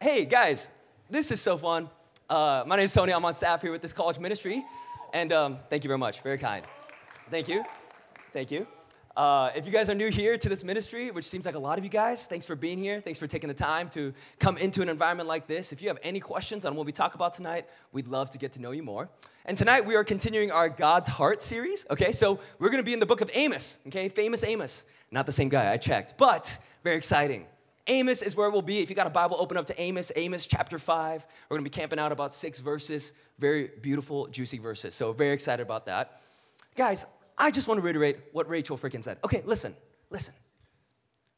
Hey, guys, this is so fun. My name is Tony. I'm on staff here with this college ministry. And thank you very much. Very kind. Thank you. Thank you. If you guys are new here to this ministry, which seems like a lot of you guys, thanks for being here. Thanks for taking the time to come into an environment like this. If you have any questions on what we talk about tonight, we'd love to get to know you more. And tonight, we are continuing our God's Heart series, okay? So we're going to be in the book of Amos, okay? Famous Amos. Not the same guy, I checked, but very exciting. Amos is where we'll be. If you got a Bible, open up to Amos chapter 5. We're going to be camping out about 6 verses, very beautiful, juicy verses. So very excited about that. Guys, I just want to reiterate what Rachel freaking said. Okay, listen.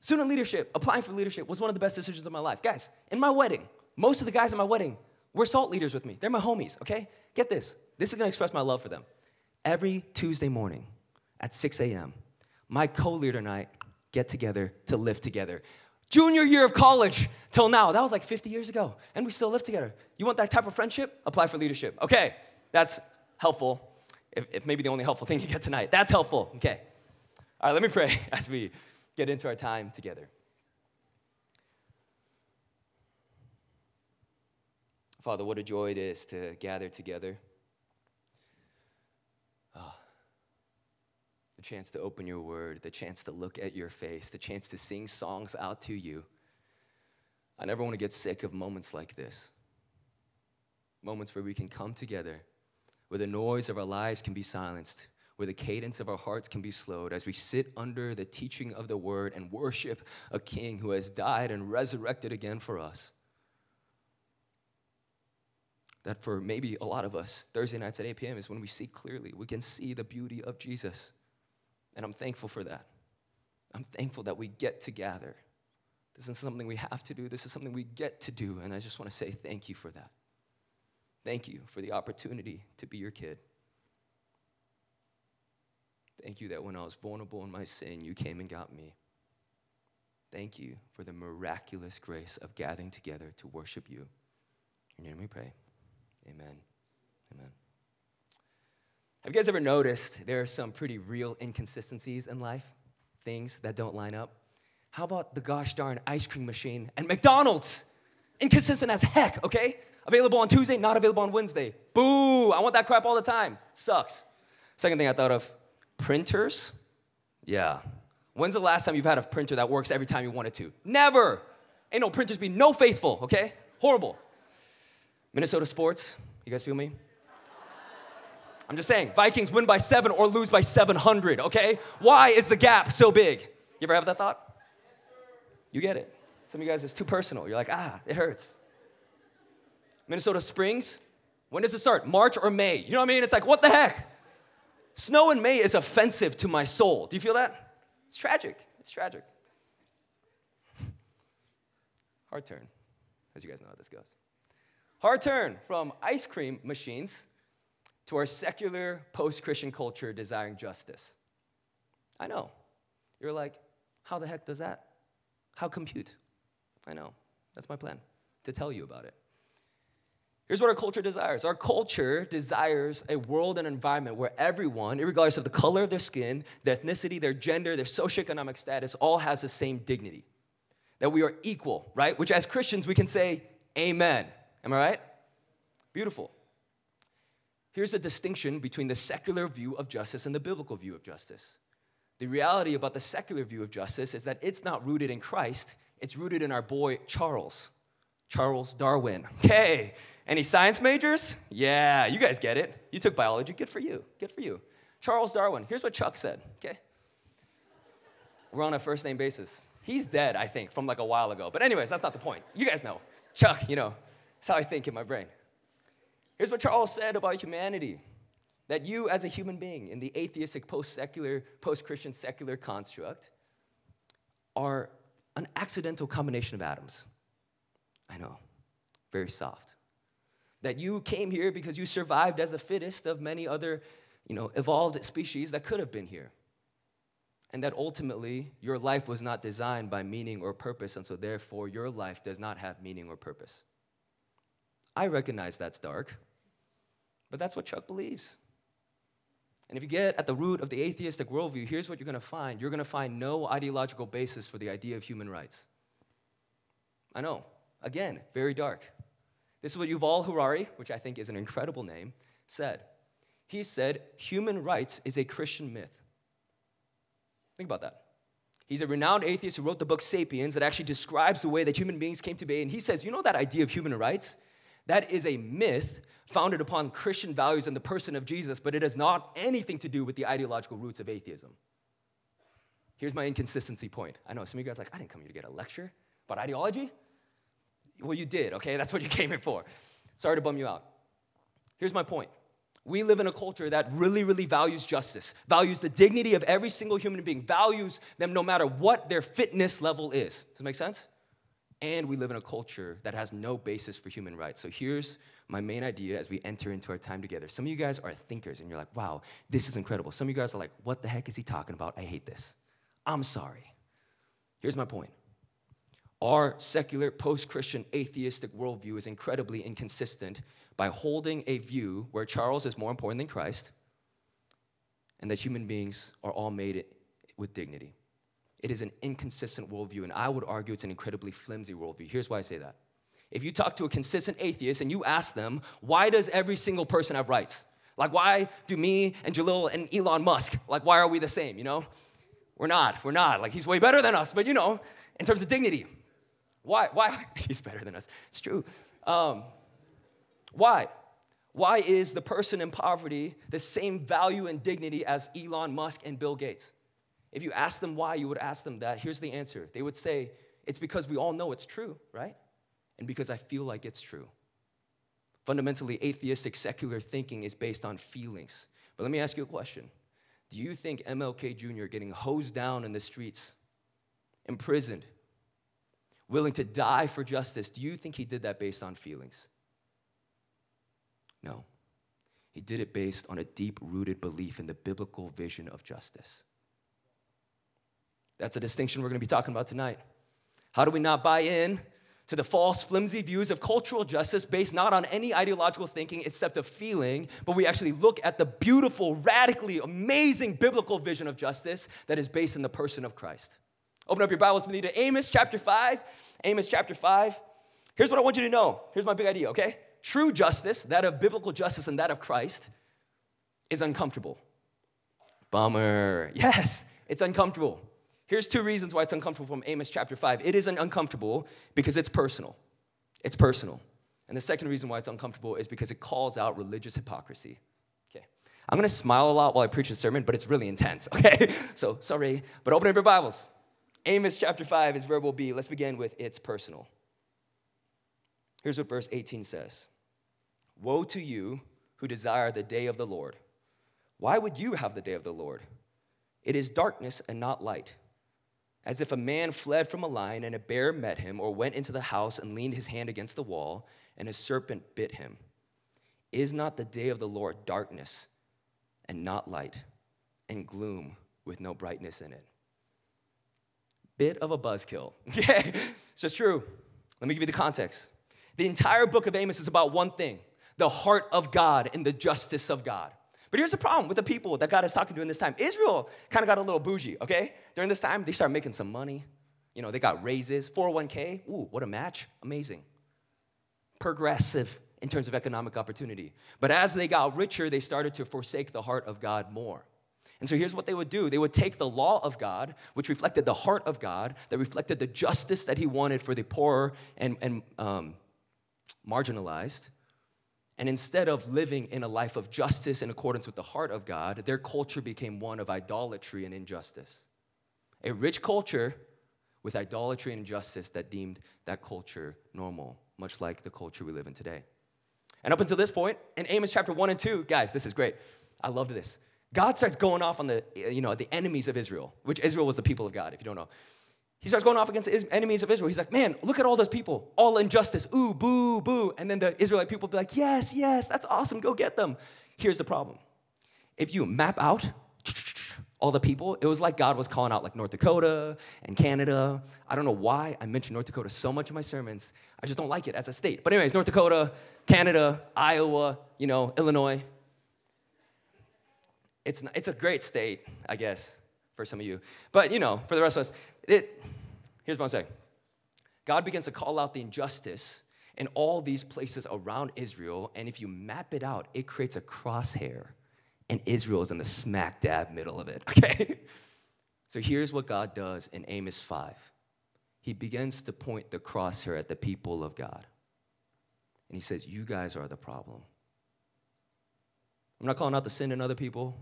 Student leadership, applying for leadership was one of the best decisions of my life. Guys, in my wedding, most of the guys at my wedding were SALT leaders with me. They're my homies, okay? Get this. This is going to express my love for them. Every Tuesday morning at 6 a.m., my co-leader and I get together to live together. Junior year of college till now. That was like 50 years ago, and we still live together. You want that type of friendship? Apply for leadership. Okay, that's helpful. If maybe the only helpful thing you get tonight. That's helpful. Okay. All right, let me pray as we get into our time together. Father, what a joy it is to gather together. Oh, the chance to open your word, the chance to look at your face, the chance to sing songs out to you. I never want to get sick of moments like this. Moments where we can come together, where the noise of our lives can be silenced, where the cadence of our hearts can be slowed as we sit under the teaching of the word and worship a king who has died and resurrected again for us. That for maybe a lot of us, Thursday nights at 8 p.m. is when we see clearly. We can see the beauty of Jesus. And I'm thankful for that. I'm thankful that we get to gather. This isn't something we have to do. This is something we get to do. And I just want to say thank you for that. Thank you for the opportunity to be your kid. Thank you that when I was vulnerable in my sin, you came and got me. Thank you for the miraculous grace of gathering together to worship you. In your name we pray. Amen. Amen. Have you guys ever noticed there are some pretty real inconsistencies in life? Things that don't line up? How about the gosh darn ice cream machine and McDonald's? Inconsistent as heck, okay? Available on Tuesday, not available on Wednesday. Boo! I want that crap all the time. Sucks. Second thing I thought of, printers? Yeah. When's the last time you've had a printer that works every time you want it to? Never! Ain't no printers be no faithful, okay? Horrible. Minnesota sports, you guys feel me? I'm just saying, Vikings win by 7 or lose by 700, okay? Why is the gap so big? You ever have that thought? You get it. Some of you guys, it's too personal. You're like, it hurts. Minnesota Springs, when does it start? March or May? You know what I mean? It's like, what the heck? Snow in May is offensive to my soul. Do you feel that? It's tragic. It's tragic. Hard turn, as you guys know how this goes. Hard turn from ice cream machines to our secular post-Christian culture desiring justice. I know. You're like, how the heck does that? How compute? I know. That's my plan, to tell you about it. Here's what our culture desires. Our culture desires a world and environment where everyone, regardless of the color of their skin, their ethnicity, their gender, their socioeconomic status, all has the same dignity. That we are equal, right? Which as Christians, we can say, amen. Am I right? Beautiful. Here's a distinction between the secular view of justice and the biblical view of justice. The reality about the secular view of justice is that it's not rooted in Christ. It's rooted in our boy, Charles Darwin. Okay. Any science majors? Yeah, you guys get it. You took biology. Good for you. Good for you. Charles Darwin. Here's what Chuck said, okay? We're on a first-name basis. He's dead, I think, from like a while ago. But anyways, that's not the point. You guys know. Chuck, you know. That's how I think in my brain. Here's what Charles said about humanity. That you as a human being in the atheistic, post-secular, post-Christian secular construct are an accidental combination of atoms. I know. Very soft. That you came here because you survived as the fittest of many other, evolved species that could have been here. And that ultimately, your life was not designed by meaning or purpose, and so therefore, your life does not have meaning or purpose. I recognize that's dark, but that's what Chuck believes. And if you get at the root of the atheistic worldview, here's what you're going to find. You're going to find no ideological basis for the idea of human rights. I know. Again, very dark. This is what Yuval Harari, which I think is an incredible name, said. He said, human rights is a Christian myth. Think about that. He's a renowned atheist who wrote the book Sapiens that actually describes the way that human beings came to be. And he says, you know that idea of human rights? That is a myth founded upon Christian values and the person of Jesus, but it has not anything to do with the ideological roots of atheism. Here's my inconsistency point. I know some of you guys are like, I didn't come here to get a lecture about ideology. Well, you did, okay? That's what you came here for. Sorry to bum you out. Here's my point. We live in a culture that really, really values justice, values the dignity of every single human being, values them no matter what their fitness level is. Does that make sense? And we live in a culture that has no basis for human rights. So here's my main idea as we enter into our time together. Some of you guys are thinkers, and you're like, wow, this is incredible. Some of you guys are like, what the heck is he talking about? I hate this. I'm sorry. Here's my point. Our secular, post-Christian, atheistic worldview is incredibly inconsistent by holding a view where Charles is more important than Christ and that human beings are all made with dignity. It is an inconsistent worldview, and I would argue it's an incredibly flimsy worldview. Here's why I say that. If you talk to a consistent atheist and you ask them, why does every single person have rights? Like, why do me and Jalil and Elon Musk, like, why are we the same, you know? We're not. Like, he's way better than us, but, you know, in terms of dignity. Why? He's better than us. It's true. Why? Why is the person in poverty the same value and dignity as Elon Musk and Bill Gates? If you ask them why, you would ask them that. Here's the answer. They would say, it's because we all know it's true, right? And because I feel like it's true. Fundamentally, atheistic secular thinking is based on feelings. But let me ask you a question. Do you think MLK Jr. getting hosed down in the streets, imprisoned, willing to die for justice, do you think he did that based on feelings? No. He did it based on a deep-rooted belief in the biblical vision of justice. That's a distinction we're going to be talking about tonight. How do we not buy in to the false, flimsy views of cultural justice based not on any ideological thinking except a feeling, but we actually look at the beautiful, radically amazing biblical vision of justice that is based in the person of Christ? Open up your Bibles with me to Amos chapter 5. Amos chapter 5. Here's what I want you to know. Here's my big idea, okay? True justice, that of biblical justice and that of Christ, is uncomfortable. Bummer. Yes, it's uncomfortable. Here's two reasons why it's uncomfortable from Amos chapter 5. It isn't uncomfortable because it's personal. It's personal. And the second reason why it's uncomfortable is because it calls out religious hypocrisy. Okay. I'm going to smile a lot while I preach the sermon, but it's really intense, okay? So, sorry, but open up your Bibles. Amos chapter 5 is where we'll be. Let's begin with it's personal. Here's what verse 18 says. Woe to you who desire the day of the Lord. Why would you have the day of the Lord? It is darkness and not light. As if a man fled from a lion and a bear met him, or went into the house and leaned his hand against the wall, and a serpent bit him. Is not the day of the Lord darkness and not light, and gloom with no brightness in it? Bit of a buzzkill. Okay, it's just true. Let me give you the context. The entire book of Amos is about one thing, the heart of God and the justice of God. But here's the problem with the people that God is talking to in this time. Israel kind of got a little bougie, okay? During this time, they started making some money. You know, they got raises, 401k. Ooh, what a match. Amazing. Progressive in terms of economic opportunity. But as they got richer, they started to forsake the heart of God more. And so here's what they would do. They would take the law of God, which reflected the heart of God, that reflected the justice that he wanted for the poor and marginalized. And instead of living in a life of justice in accordance with the heart of God, their culture became one of idolatry and injustice. A rich culture with idolatry and injustice that deemed that culture normal, much like the culture we live in today. And up until this point, in Amos chapter 1 and 2, guys, this is great. I love this. God starts going off on the enemies of Israel, which Israel was the people of God, if you don't know. He starts going off against the enemies of Israel. He's like, man, look at all those people, all injustice, ooh, boo, boo. And then the Israelite people be like, yes, that's awesome, go get them. Here's the problem. If you map out all the people, it was like God was calling out like North Dakota and Canada. I don't know why I mention North Dakota so much in my sermons. I just don't like it as a state. But anyways, North Dakota, Canada, Iowa, Illinois. It's a great state, I guess, for some of you. But, for the rest of us, here's what I'm saying. God begins to call out the injustice in all these places around Israel, and if you map it out, it creates a crosshair, and Israel is in the smack dab middle of it, okay? So here's what God does in Amos 5. He begins to point the crosshair at the people of God, and he says, you guys are the problem. I'm not calling out the sin in other people.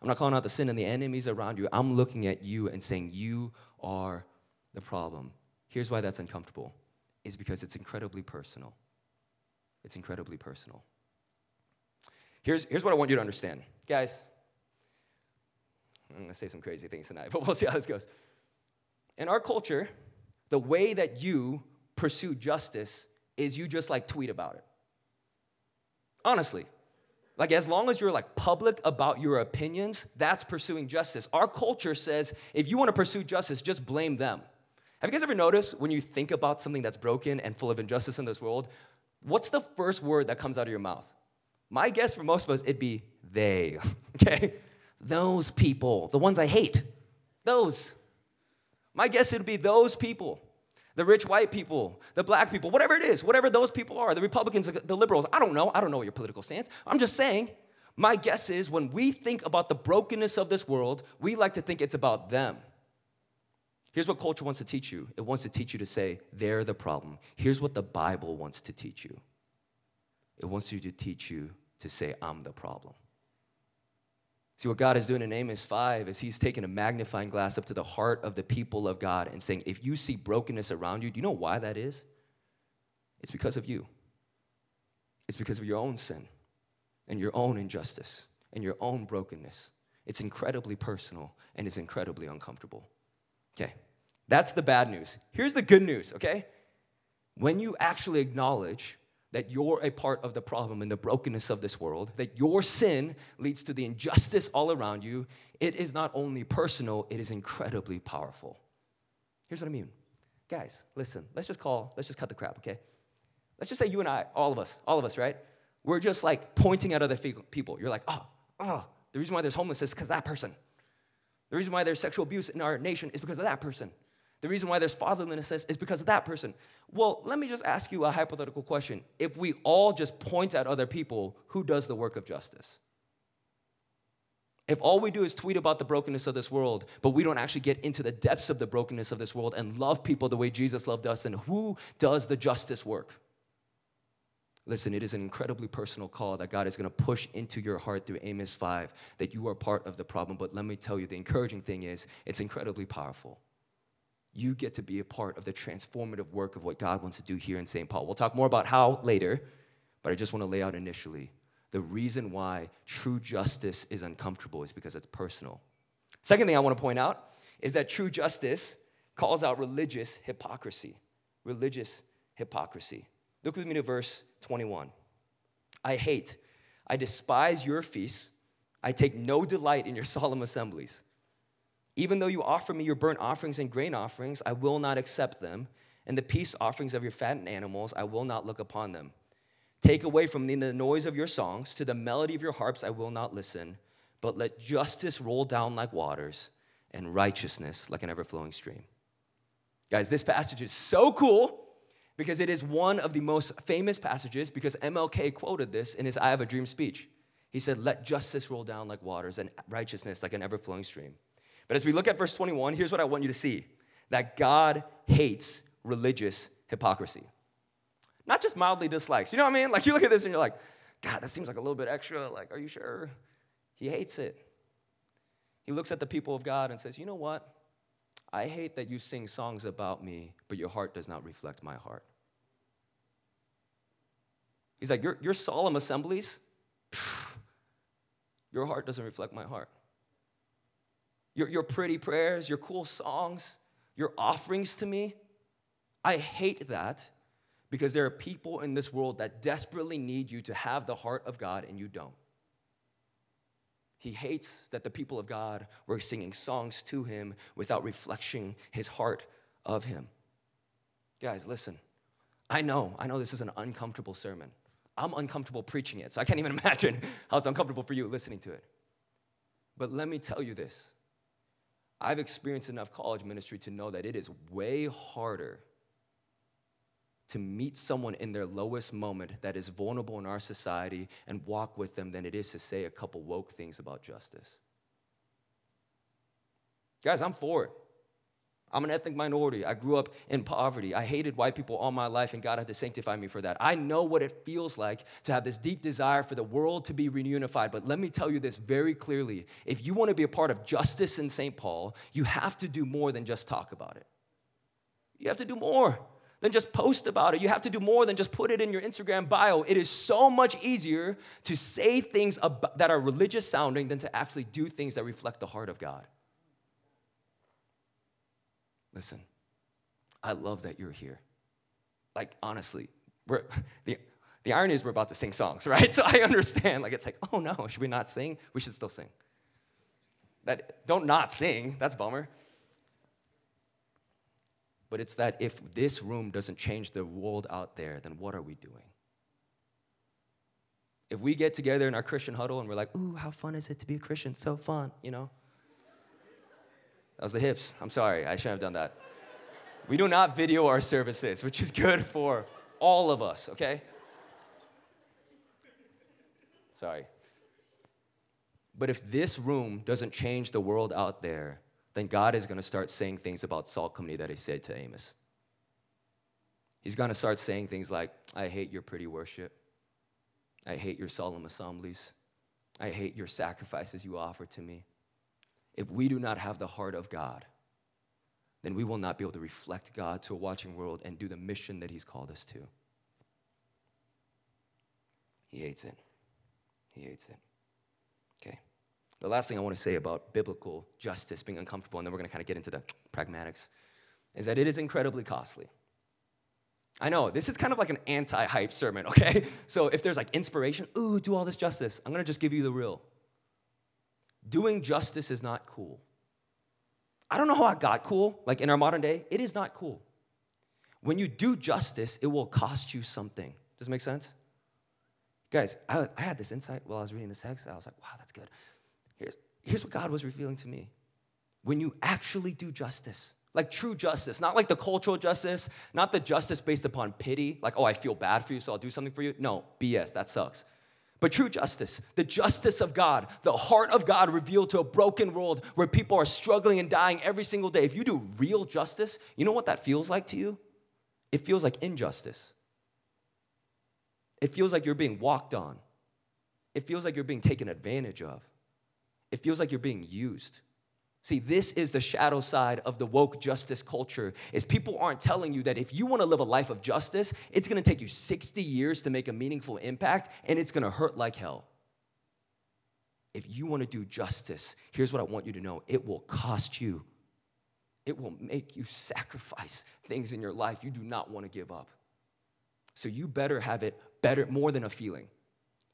I'm not calling out the sin in the enemies around you. I'm looking at you and saying, you are the problem. Here's why that's uncomfortable, is because it's incredibly personal. It's incredibly personal. Here's what I want you to understand. Guys, I'm going to say some crazy things tonight, but we'll see how this goes. In our culture, the way that you pursue justice is you just like tweet about it. Honestly. Like, as long as you're like public about your opinions, that's pursuing justice. Our culture says, if you want to pursue justice, just blame them. Have you guys ever noticed when you think about something that's broken and full of injustice in this world, what's the first word that comes out of your mouth? My guess for most of us, it'd be they, okay? Those people, the ones I hate, those. My guess it'd be those people. The rich white people, the black people, whatever it is, whatever those people are, the Republicans, the liberals, I don't know your political stance. I'm just saying, my guess is when we think about the brokenness of this world, we like to think it's about them. Here's what culture wants to teach you. It wants to teach you to say, they're the problem. Here's what the Bible wants to teach you. It wants you to teach you to say, I'm the problem. See, what God is doing in Amos 5 is he's taking a magnifying glass up to the heart of the people of God and saying, if you see brokenness around you, do you know why that is? It's because of you. It's because of your own sin and your own injustice and your own brokenness. It's incredibly personal and it's incredibly uncomfortable. Okay, that's the bad news. Here's the good news, okay? When you actually acknowledge that you're a part of the problem and the brokenness of this world, that your sin leads to the injustice all around you, it is not only personal, it is incredibly powerful. Here's what I mean. Guys, listen, let's just cut the crap, okay? Let's just say you and I, all of us, right? We're just like pointing at other people. You're like, oh, the reason why there's homelessness is because of that person. The reason why there's sexual abuse in our nation is because of that person. The reason why there's fatherlessness is because of that person. Well, let me just ask you a hypothetical question. If we all just point at other people, who does the work of justice? If all we do is tweet about the brokenness of this world, but we don't actually get into the depths of the brokenness of this world and love people the way Jesus loved us, then who does the justice work? Listen, it is an incredibly personal call that God is going to push into your heart through Amos 5, that you are part of the problem. But let me tell you, the encouraging thing is it's incredibly powerful. You get to be a part of the transformative work of what God wants to do here in St. Paul. We'll talk more about how later, but I just want to lay out initially the reason why true justice is uncomfortable is because it's personal. Second thing I want to point out is that true justice calls out religious hypocrisy. Religious hypocrisy. Look with me to verse 21. I despise your feasts. I take no delight in your solemn assemblies. Even though you offer me your burnt offerings and grain offerings, I will not accept them. And the peace offerings of your fattened animals, I will not look upon them. Take away from me the noise of your songs. To the melody of your harps, I will not listen. But let justice roll down like waters and righteousness like an ever-flowing stream. Guys, this passage is so cool because it is one of the most famous passages because MLK quoted this in his I Have a Dream speech. He said, let justice roll down like waters and righteousness like an ever-flowing stream. But as we look at verse 21, here's what I want you to see, that God hates religious hypocrisy. Not just mildly dislikes. You know what I mean? Like, you look at this and you're like, God, that seems like a little bit extra. Like, are you sure? He hates it. He looks at the people of God and says, you know what? I hate that you sing songs about me, but your heart does not reflect my heart. He's like, your solemn assemblies, your heart doesn't reflect my heart. Your pretty prayers, your cool songs, your offerings to me, I hate that because there are people in this world that desperately need you to have the heart of God and you don't. He hates that the people of God were singing songs to him without reflecting his heart of him. Guys, listen, I know this is an uncomfortable sermon. I'm uncomfortable preaching it, so I can't even imagine how it's uncomfortable for you listening to it. But let me tell you this. I've experienced enough college ministry to know that it is way harder to meet someone in their lowest moment that is vulnerable in our society and walk with them than it is to say a couple woke things about justice. Guys, I'm for it. I'm an ethnic minority. I grew up in poverty. I hated white people all my life, and God had to sanctify me for that. I know what it feels like to have this deep desire for the world to be reunified, but let me tell you this very clearly. If you want to be a part of justice in St. Paul, you have to do more than just talk about it. You have to do more than just post about it. You have to do more than just put it in your Instagram bio. It is so much easier to say things that are religious sounding than to actually do things that reflect the heart of God. Listen, I love that you're here. Like, honestly, the irony is we're about to sing songs, right? So I understand. Like, it's like, oh, no, should we not sing? We should still sing. Don't not sing. That's a bummer. But it's that if this room doesn't change the world out there, then what are we doing? If we get together in our Christian huddle and we're like, ooh, how fun is it to be a Christian? So fun, you know? That was the hips. I'm sorry. I shouldn't have done that. We do not video our services, which is good for all of us, okay? Sorry. But if this room doesn't change the world out there, then God is going to start saying things about Salt Company that he said to Amos. He's going to start saying things like, I hate your pretty worship. I hate your solemn assemblies. I hate your sacrifices you offer to me. If we do not have the heart of God, then we will not be able to reflect God to a watching world and do the mission that he's called us to. He hates it. He hates it. Okay. The last thing I want to say about biblical justice being uncomfortable, and then we're going to kind of get into the pragmatics, is that it is incredibly costly. I know, this is kind of like an anti-hype sermon, okay? So if there's like inspiration, ooh, do all this justice, I'm going to just give you the real. Doing justice is not cool. I don't know how it got cool. Like in our modern day, it is not cool. When you do justice, it will cost you something. Does it make sense? Guys, I had this insight while I was reading this text. I was like, wow, that's good. Here's what God was revealing to me. When you actually do justice, like true justice, not like the cultural justice, not the justice based upon pity, like, oh, I feel bad for you, so I'll do something for you. No, BS, that sucks. But true justice, the justice of God, the heart of God revealed to a broken world where people are struggling and dying every single day. If you do real justice, you know what that feels like to you? It feels like injustice. It feels like you're being walked on. It feels like you're being taken advantage of. It feels like you're being used. See, this is the shadow side of the woke justice culture, is people aren't telling you that if you want to live a life of justice, it's going to take you 60 years to make a meaningful impact, and it's going to hurt like hell. If you want to do justice, here's what I want you to know. It will cost you. It will make you sacrifice things in your life you do not want to give up. So you better have it better, more than a feeling.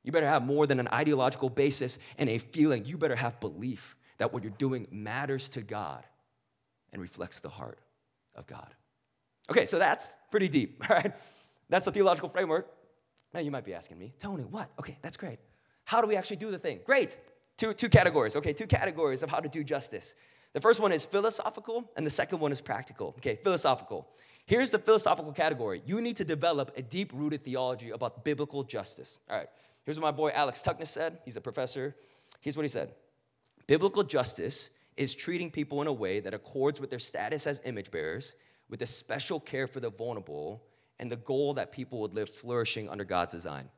You better have more than an ideological basis and a feeling. You better have belief that what you're doing matters to God and reflects the heart of God. Okay, so that's pretty deep, all right? That's the theological framework. Now you might be asking me, Tony, what? Okay, that's great. How do we actually do the thing? Great. Two categories, okay? Two categories of how to do justice. The first one is philosophical, and the second one is practical. Okay, philosophical. Here's the philosophical category. You need to develop a deep-rooted theology about biblical justice. All right, here's what my boy Alex Tuckness said. He's a professor. Here's what he said. Biblical justice is treating people in a way that accords with their status as image bearers, with a special care for the vulnerable, and the goal that people would live flourishing under God's design.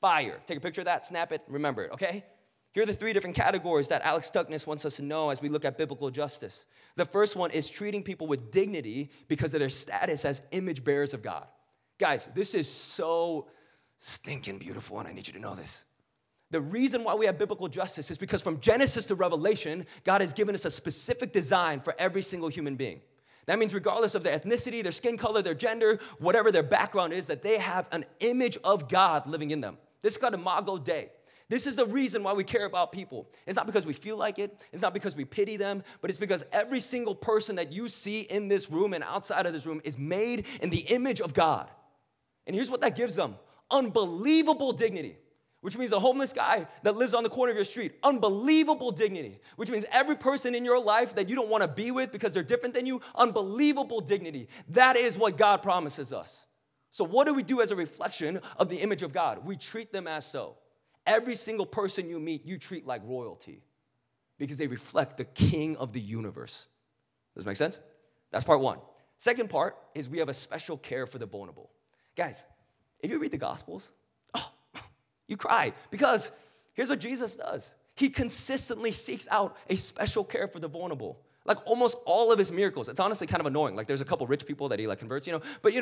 Fire. Take a picture of that, snap it, remember it, okay? Here are the three different categories that Alex Tuckness wants us to know as we look at biblical justice. The first one is treating people with dignity because of their status as image bearers of God. Guys, this is so stinking beautiful, and I need you to know this. The reason why we have biblical justice is because from Genesis to Revelation, God has given us a specific design for every single human being. That means regardless of their ethnicity, their skin color, their gender, whatever their background is, that they have an image of God living in them. This is called Imago Dei. This is the reason why we care about people. It's not because we feel like it. It's not because we pity them, but it's because every single person that you see in this room and outside of this room is made in the image of God. And here's what that gives them: unbelievable dignity. Which means a homeless guy that lives on the corner of your street. Unbelievable dignity. Which means every person in your life that you don't want to be with because they're different than you. Unbelievable dignity. That is what God promises us. So what do we do as a reflection of the image of God? We treat them as so. Every single person you meet, you treat like royalty because they reflect the King of the universe. Does that make sense? That's part one. Second part is we have a special care for the vulnerable. Guys, if you read the Gospels, you cry because here's what Jesus does. He consistently seeks out a special care for the vulnerable. Like almost all of his miracles. It's honestly kind of annoying. Like there's a couple rich people that he like converts, But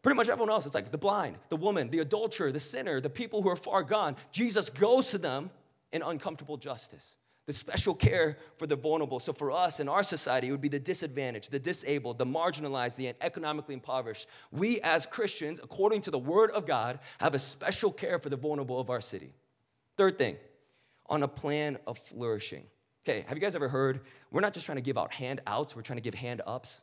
pretty much everyone else. It's like the blind, the woman, the adulterer, the sinner, the people who are far gone. Jesus goes to them in uncomfortable justice. The special care for the vulnerable. So for us in our society, it would be the disadvantaged, the disabled, the marginalized, the economically impoverished. We as Christians, according to the Word of God, have a special care for the vulnerable of our city. Third thing, on a plan of flourishing. Okay, have you guys ever heard, we're not just trying to give out handouts, we're trying to give hand-ups,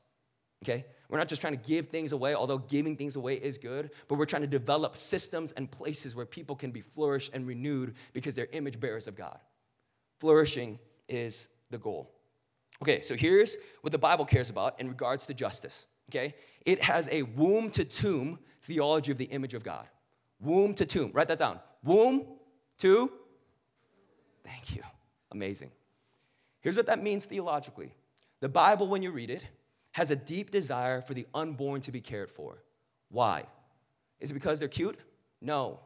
okay? We're not just trying to give things away, although giving things away is good, but we're trying to develop systems and places where people can be flourished and renewed because they're image bearers of God. Flourishing is the goal. Okay, so here's what the Bible cares about in regards to justice, okay? It has a womb to tomb theology of the image of God. Womb to tomb, write that down. Womb to, thank you, amazing. Here's what that means theologically. The Bible, when you read it, has a deep desire for the unborn to be cared for. Why? Is it because they're cute? No.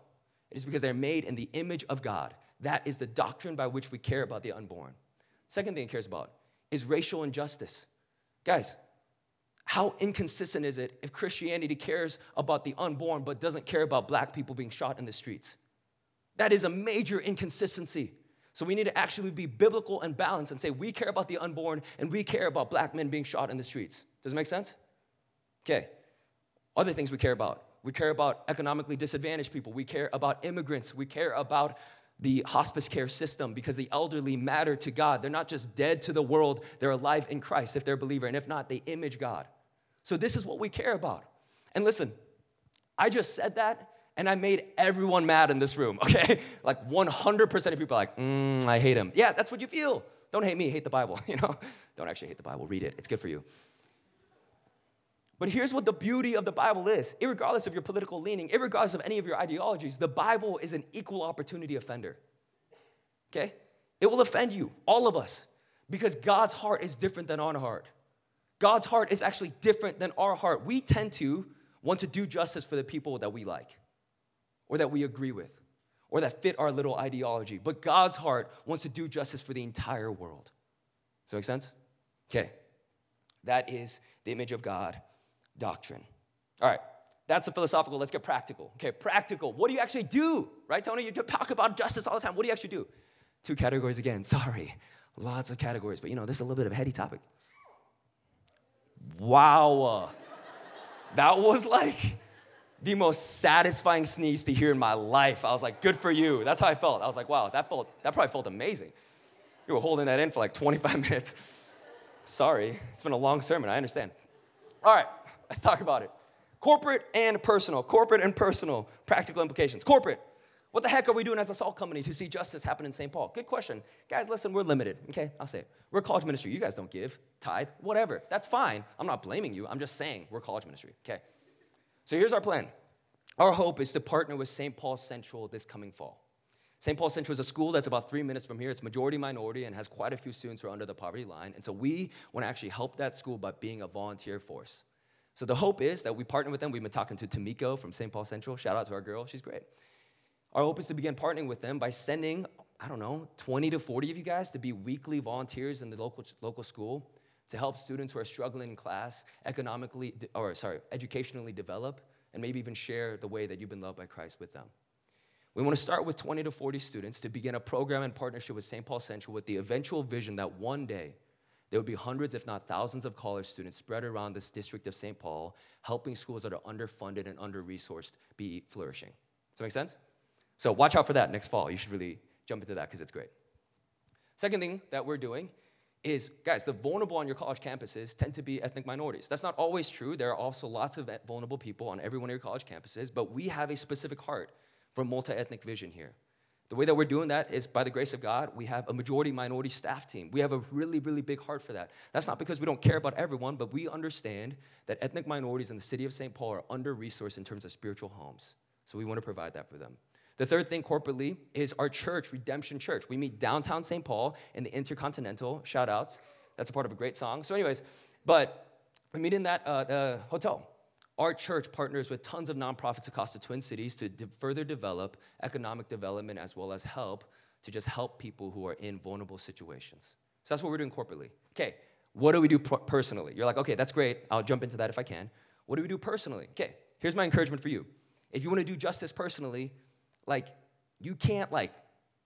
It is because they're made in the image of God. That is the doctrine by which we care about the unborn. Second thing it cares about is racial injustice. Guys, how inconsistent is it if Christianity cares about the unborn but doesn't care about black people being shot in the streets? That is a major inconsistency. So we need to actually be biblical and balanced and say we care about the unborn and we care about black men being shot in the streets. Does it make sense? Okay. Other things we care about. We care about economically disadvantaged people. We care about immigrants. We care about the hospice care system because the elderly matter to God. They're not just dead to the world. They're alive in Christ if they're a believer. And if not, they image God. So this is what we care about. And listen, I just said that. And I made everyone mad in this room, okay? Like 100% of people are like, I hate him. Yeah, that's what you feel. Don't hate me, hate the Bible, Don't actually hate the Bible, read it. It's good for you. But here's what the beauty of the Bible is. Irregardless of your political leaning, irregardless of any of your ideologies, the Bible is an equal opportunity offender, okay? It will offend you, all of us, because God's heart is different than our heart. God's heart is actually different than our heart. We tend to want to do justice for the people that we like, or that we agree with, or that fit our little ideology. But God's heart wants to do justice for the entire world. Does that make sense? Okay. That is the image of God doctrine. All right. That's the philosophical. Let's get practical. Okay, practical. What do you actually do? Right, Tony? You talk about justice all the time. What do you actually do? Two categories again. Sorry. Lots of categories. But, this is a little bit of a heady topic. Wow. That was like the most satisfying sneeze to hear in my life. I was like, good for you. That's how I felt. I was like, wow, that probably felt amazing. You were holding that in for like 25 minutes. Sorry, it's been a long sermon, I understand. All right, let's talk about it. Corporate and personal, practical implications. Corporate, what the heck are we doing as a salt company to see justice happen in St. Paul? Good question. Guys, listen, we're limited, okay? I'll say it. We're a college ministry. You guys don't give, tithe, whatever. That's fine. I'm not blaming you. I'm just saying we're a college ministry, okay? So here's our plan. Our hope is to partner with St. Paul Central this coming fall. St. Paul Central is a school that's about 3 minutes from here. It's majority minority and has quite a few students who are under the poverty line. And so we want to actually help that school by being a volunteer force. So the hope is that we partner with them. We've been talking to Tamiko from St. Paul Central. Shout out to our girl. She's great. Our hope is to begin partnering with them by sending, 20 to 40 of you guys to be weekly volunteers in the local school, to help students who are struggling in class educationally develop, and maybe even share the way that you've been loved by Christ with them. We want to start with 20 to 40 students to begin a program in partnership with St. Paul Central with the eventual vision that one day there would be hundreds, if not thousands, of college students spread around this district of St. Paul, helping schools that are underfunded and under-resourced be flourishing. Does that make sense? So watch out for that next fall. You should really jump into that because it's great. Second thing that we're doing is, guys, the vulnerable on your college campuses tend to be ethnic minorities. That's not always true. There are also lots of vulnerable people on every one of your college campuses, but we have a specific heart for multi-ethnic vision here. The way that we're doing that is by the grace of God. We have a majority-minority staff team. We have a really, really big heart for that. That's not because we don't care about everyone, but we understand that ethnic minorities in the city of St. Paul are under-resourced in terms of spiritual homes. So we want to provide that for them. The third thing corporately is our church, Redemption Church. We meet downtown St. Paul in the Intercontinental. Shout outs. That's a part of a great song. So anyways, but we meet in that hotel. Our church partners with tons of nonprofits across the Twin Cities to further develop economic development as well as help to just help people who are in vulnerable situations. So that's what we're doing corporately. Okay, what do we do personally? You're like, okay, that's great. I'll jump into that if I can. What do we do personally? Okay, here's my encouragement for you. If you want to do justice personally, like, you can't, like,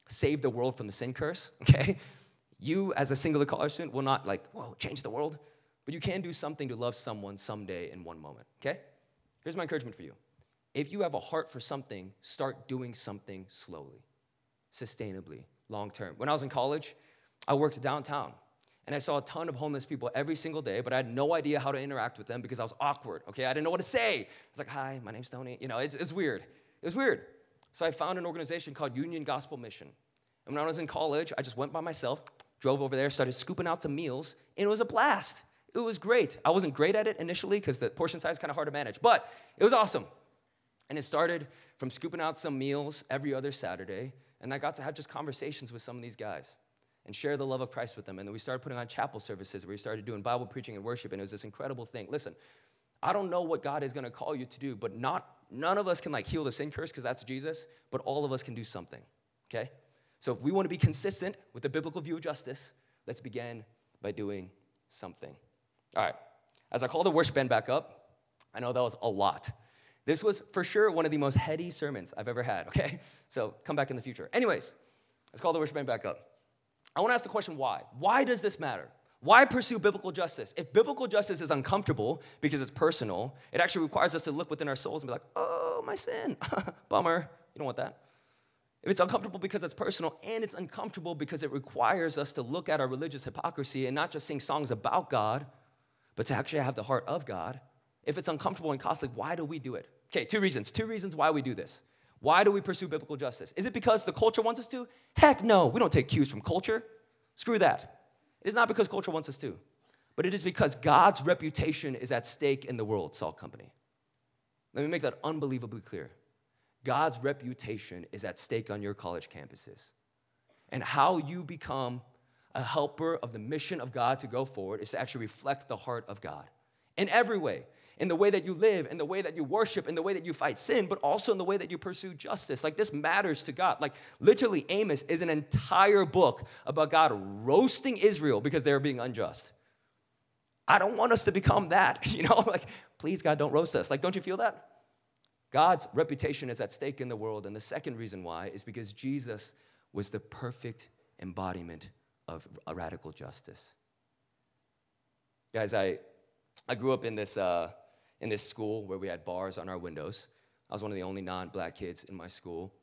save the world from the sin curse, okay? You, as a singular college student, will not, like, whoa, change the world. But you can do something to love someone someday in one moment, okay? Here's my encouragement for you. If you have a heart for something, start doing something slowly, sustainably, long-term. When I was in college, I worked downtown, and I saw a ton of homeless people every single day, but I had no idea how to interact with them because I was awkward, okay? I didn't know what to say. I was like, hi, my name's Tony. You know, it's weird. It was weird. So I found an organization called Union Gospel Mission. And when I was in college, I just went by myself, drove over there, started scooping out some meals, and it was a blast. It was great. I wasn't great at it initially because the portion size is kind of hard to manage, but it was awesome. And it started from scooping out some meals every other Saturday, and I got to have just conversations with some of these guys and share the love of Christ with them. And then we started putting on chapel services where we started doing Bible preaching and worship, and it was this incredible thing. Listen, I don't know what God is going to call you to do, but none of us can, like, heal the sin curse because that's Jesus, but all of us can do something, okay? So if we want to be consistent with the biblical view of justice, let's begin by doing something. All right, as I call the worship band back up, I know that was a lot. This was for sure one of the most heady sermons I've ever had, okay? So come back in the future. Anyways, let's call the worship band back up. I want to ask the question, why? Why does this matter? Why pursue biblical justice? If biblical justice is uncomfortable because it's personal, it actually requires us to look within our souls and be like, oh, my sin. Bummer. You don't want that. If it's uncomfortable because it's personal, and it's uncomfortable because it requires us to look at our religious hypocrisy and not just sing songs about God, but to actually have the heart of God, if it's uncomfortable and costly, why do we do it? Okay, two reasons. Two reasons why we do this. Why do we pursue biblical justice? Is it because the culture wants us to? Heck no. We don't take cues from culture. Screw that. It is not because culture wants us to, but it is because God's reputation is at stake in the world, Salt Company. Let me make that unbelievably clear. God's reputation is at stake on your college campuses. And how you become a helper of the mission of God to go forward is to actually reflect the heart of God in every way, in the way that you live, in the way that you worship, in the way that you fight sin, but also in the way that you pursue justice. Like, this matters to God. Like, literally, Amos is an entire book about God roasting Israel because they were being unjust. I don't want us to become that, you know? Like, please, God, don't roast us. Like, don't you feel that? God's reputation is at stake in the world, and the second reason why is because Jesus was the perfect embodiment of a radical justice. Guys, I grew up in this school where we had bars on our windows. I was one of the only non-black kids in my school.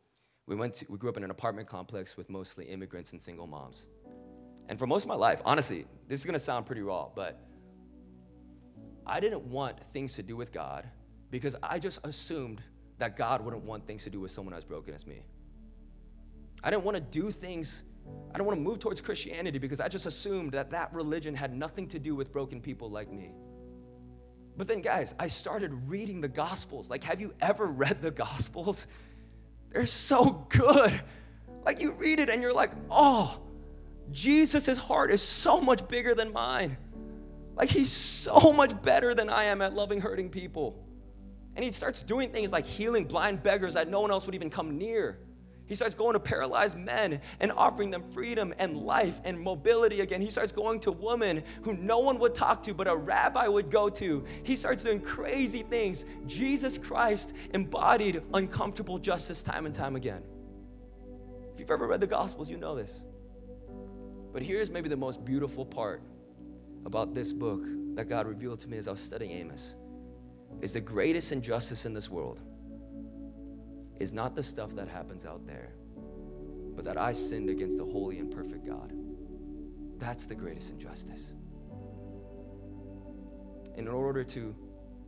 We grew up in an apartment complex with mostly immigrants and single moms. And for most of my life, honestly, this is gonna sound pretty raw, but I didn't want things to do with God because I just assumed that God wouldn't want things to do with someone as broken as me. I didn't wanna do things, I don't wanna move towards Christianity because I just assumed that religion had nothing to do with broken people like me. But then, guys, I started reading the Gospels. Like, have you ever read the Gospels? They're so good. Like, you read it and you're like, oh, Jesus' heart is so much bigger than mine. Like, he's so much better than I am at loving hurting people. And he starts doing things like healing blind beggars that no one else would even come near. He starts going to paralyzed men and offering them freedom and life and mobility again. He starts going to women who no one would talk to but a rabbi would go to. He starts doing crazy things. Jesus Christ embodied uncomfortable justice time and time again. If you've ever read the Gospels, you know this. But here's maybe the most beautiful part about this book that God revealed to me as I was studying Amos, is the greatest injustice in this world is not the stuff that happens out there, but that I sinned against a holy and perfect God. That's the greatest injustice. And in order to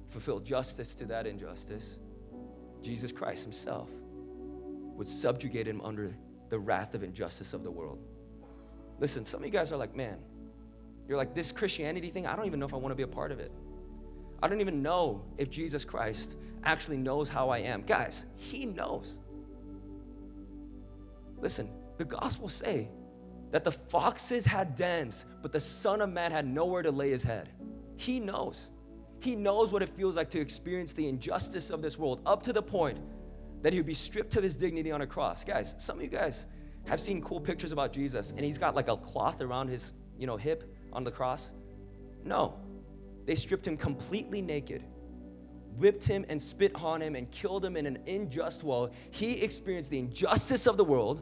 fulfill justice to that injustice, Jesus Christ himself would subjugate him under the wrath of injustice of the world. Listen, some of you guys are like, man, you're like, this Christianity thing, I don't even know if I want to be a part of it. I don't even know if Jesus Christ actually knows how I am. Guys, he knows. Listen, the Gospels say that the foxes had dens, but the Son of Man had nowhere to lay his head. He knows. He knows what it feels like to experience the injustice of this world, up to the point that he would be stripped of his dignity on a cross. Guys, some of you guys have seen cool pictures about Jesus, and he's got like a cloth around his, hip on the cross. No, they stripped him completely naked, whipped him and spit on him and killed him in an unjust way. He experienced the injustice of the world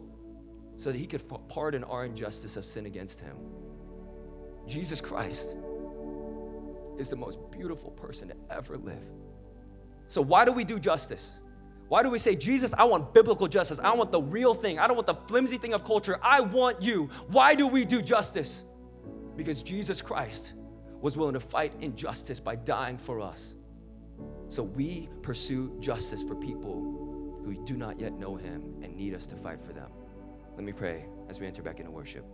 so that he could pardon our injustice of sin against him. Jesus Christ is the most beautiful person to ever live. So why do we do justice? Why do we say, Jesus, I want biblical justice. I want the real thing. I don't want the flimsy thing of culture. I want you. Why do we do justice? Because Jesus Christ was willing to fight injustice by dying for us. So we pursue justice for people who do not yet know him and need us to fight for them. Let me pray as we enter back into worship.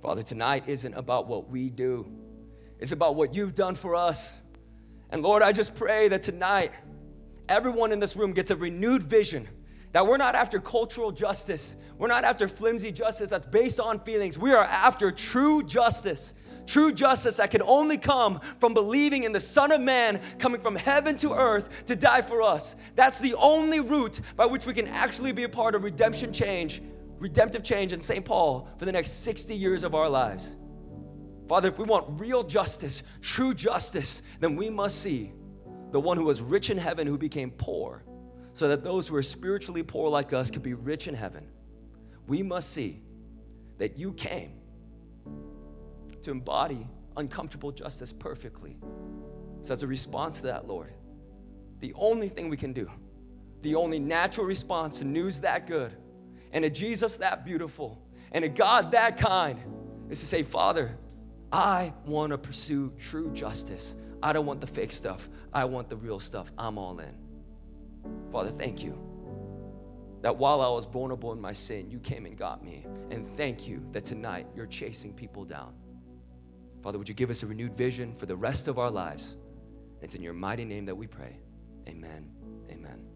Father, tonight isn't about what we do. It's about what you've done for us. And Lord, I just pray that tonight, everyone in this room gets a renewed vision that we're not after cultural justice. We're not after flimsy justice that's based on feelings. We are after true justice. True justice that can only come from believing in the Son of Man coming from heaven to earth to die for us. That's the only route by which we can actually be a part of redemptive change in St. Paul for the next 60 years of our lives. Father, if we want real justice, true justice, then we must see the one who was rich in heaven who became poor so that those who are spiritually poor like us could be rich in heaven. We must see that you came to embody uncomfortable justice perfectly. So as a response to that, Lord, the only thing we can do, the only natural response to news that good and a Jesus that beautiful and a God that kind is to say, Father, I want to pursue true justice. I don't want the fake stuff. I want the real stuff. I'm all in. Father, thank you that while I was vulnerable in my sin, you came and got me. And thank you that tonight you're chasing people down. Father, would you give us a renewed vision for the rest of our lives? It's in your mighty name that we pray. Amen. Amen.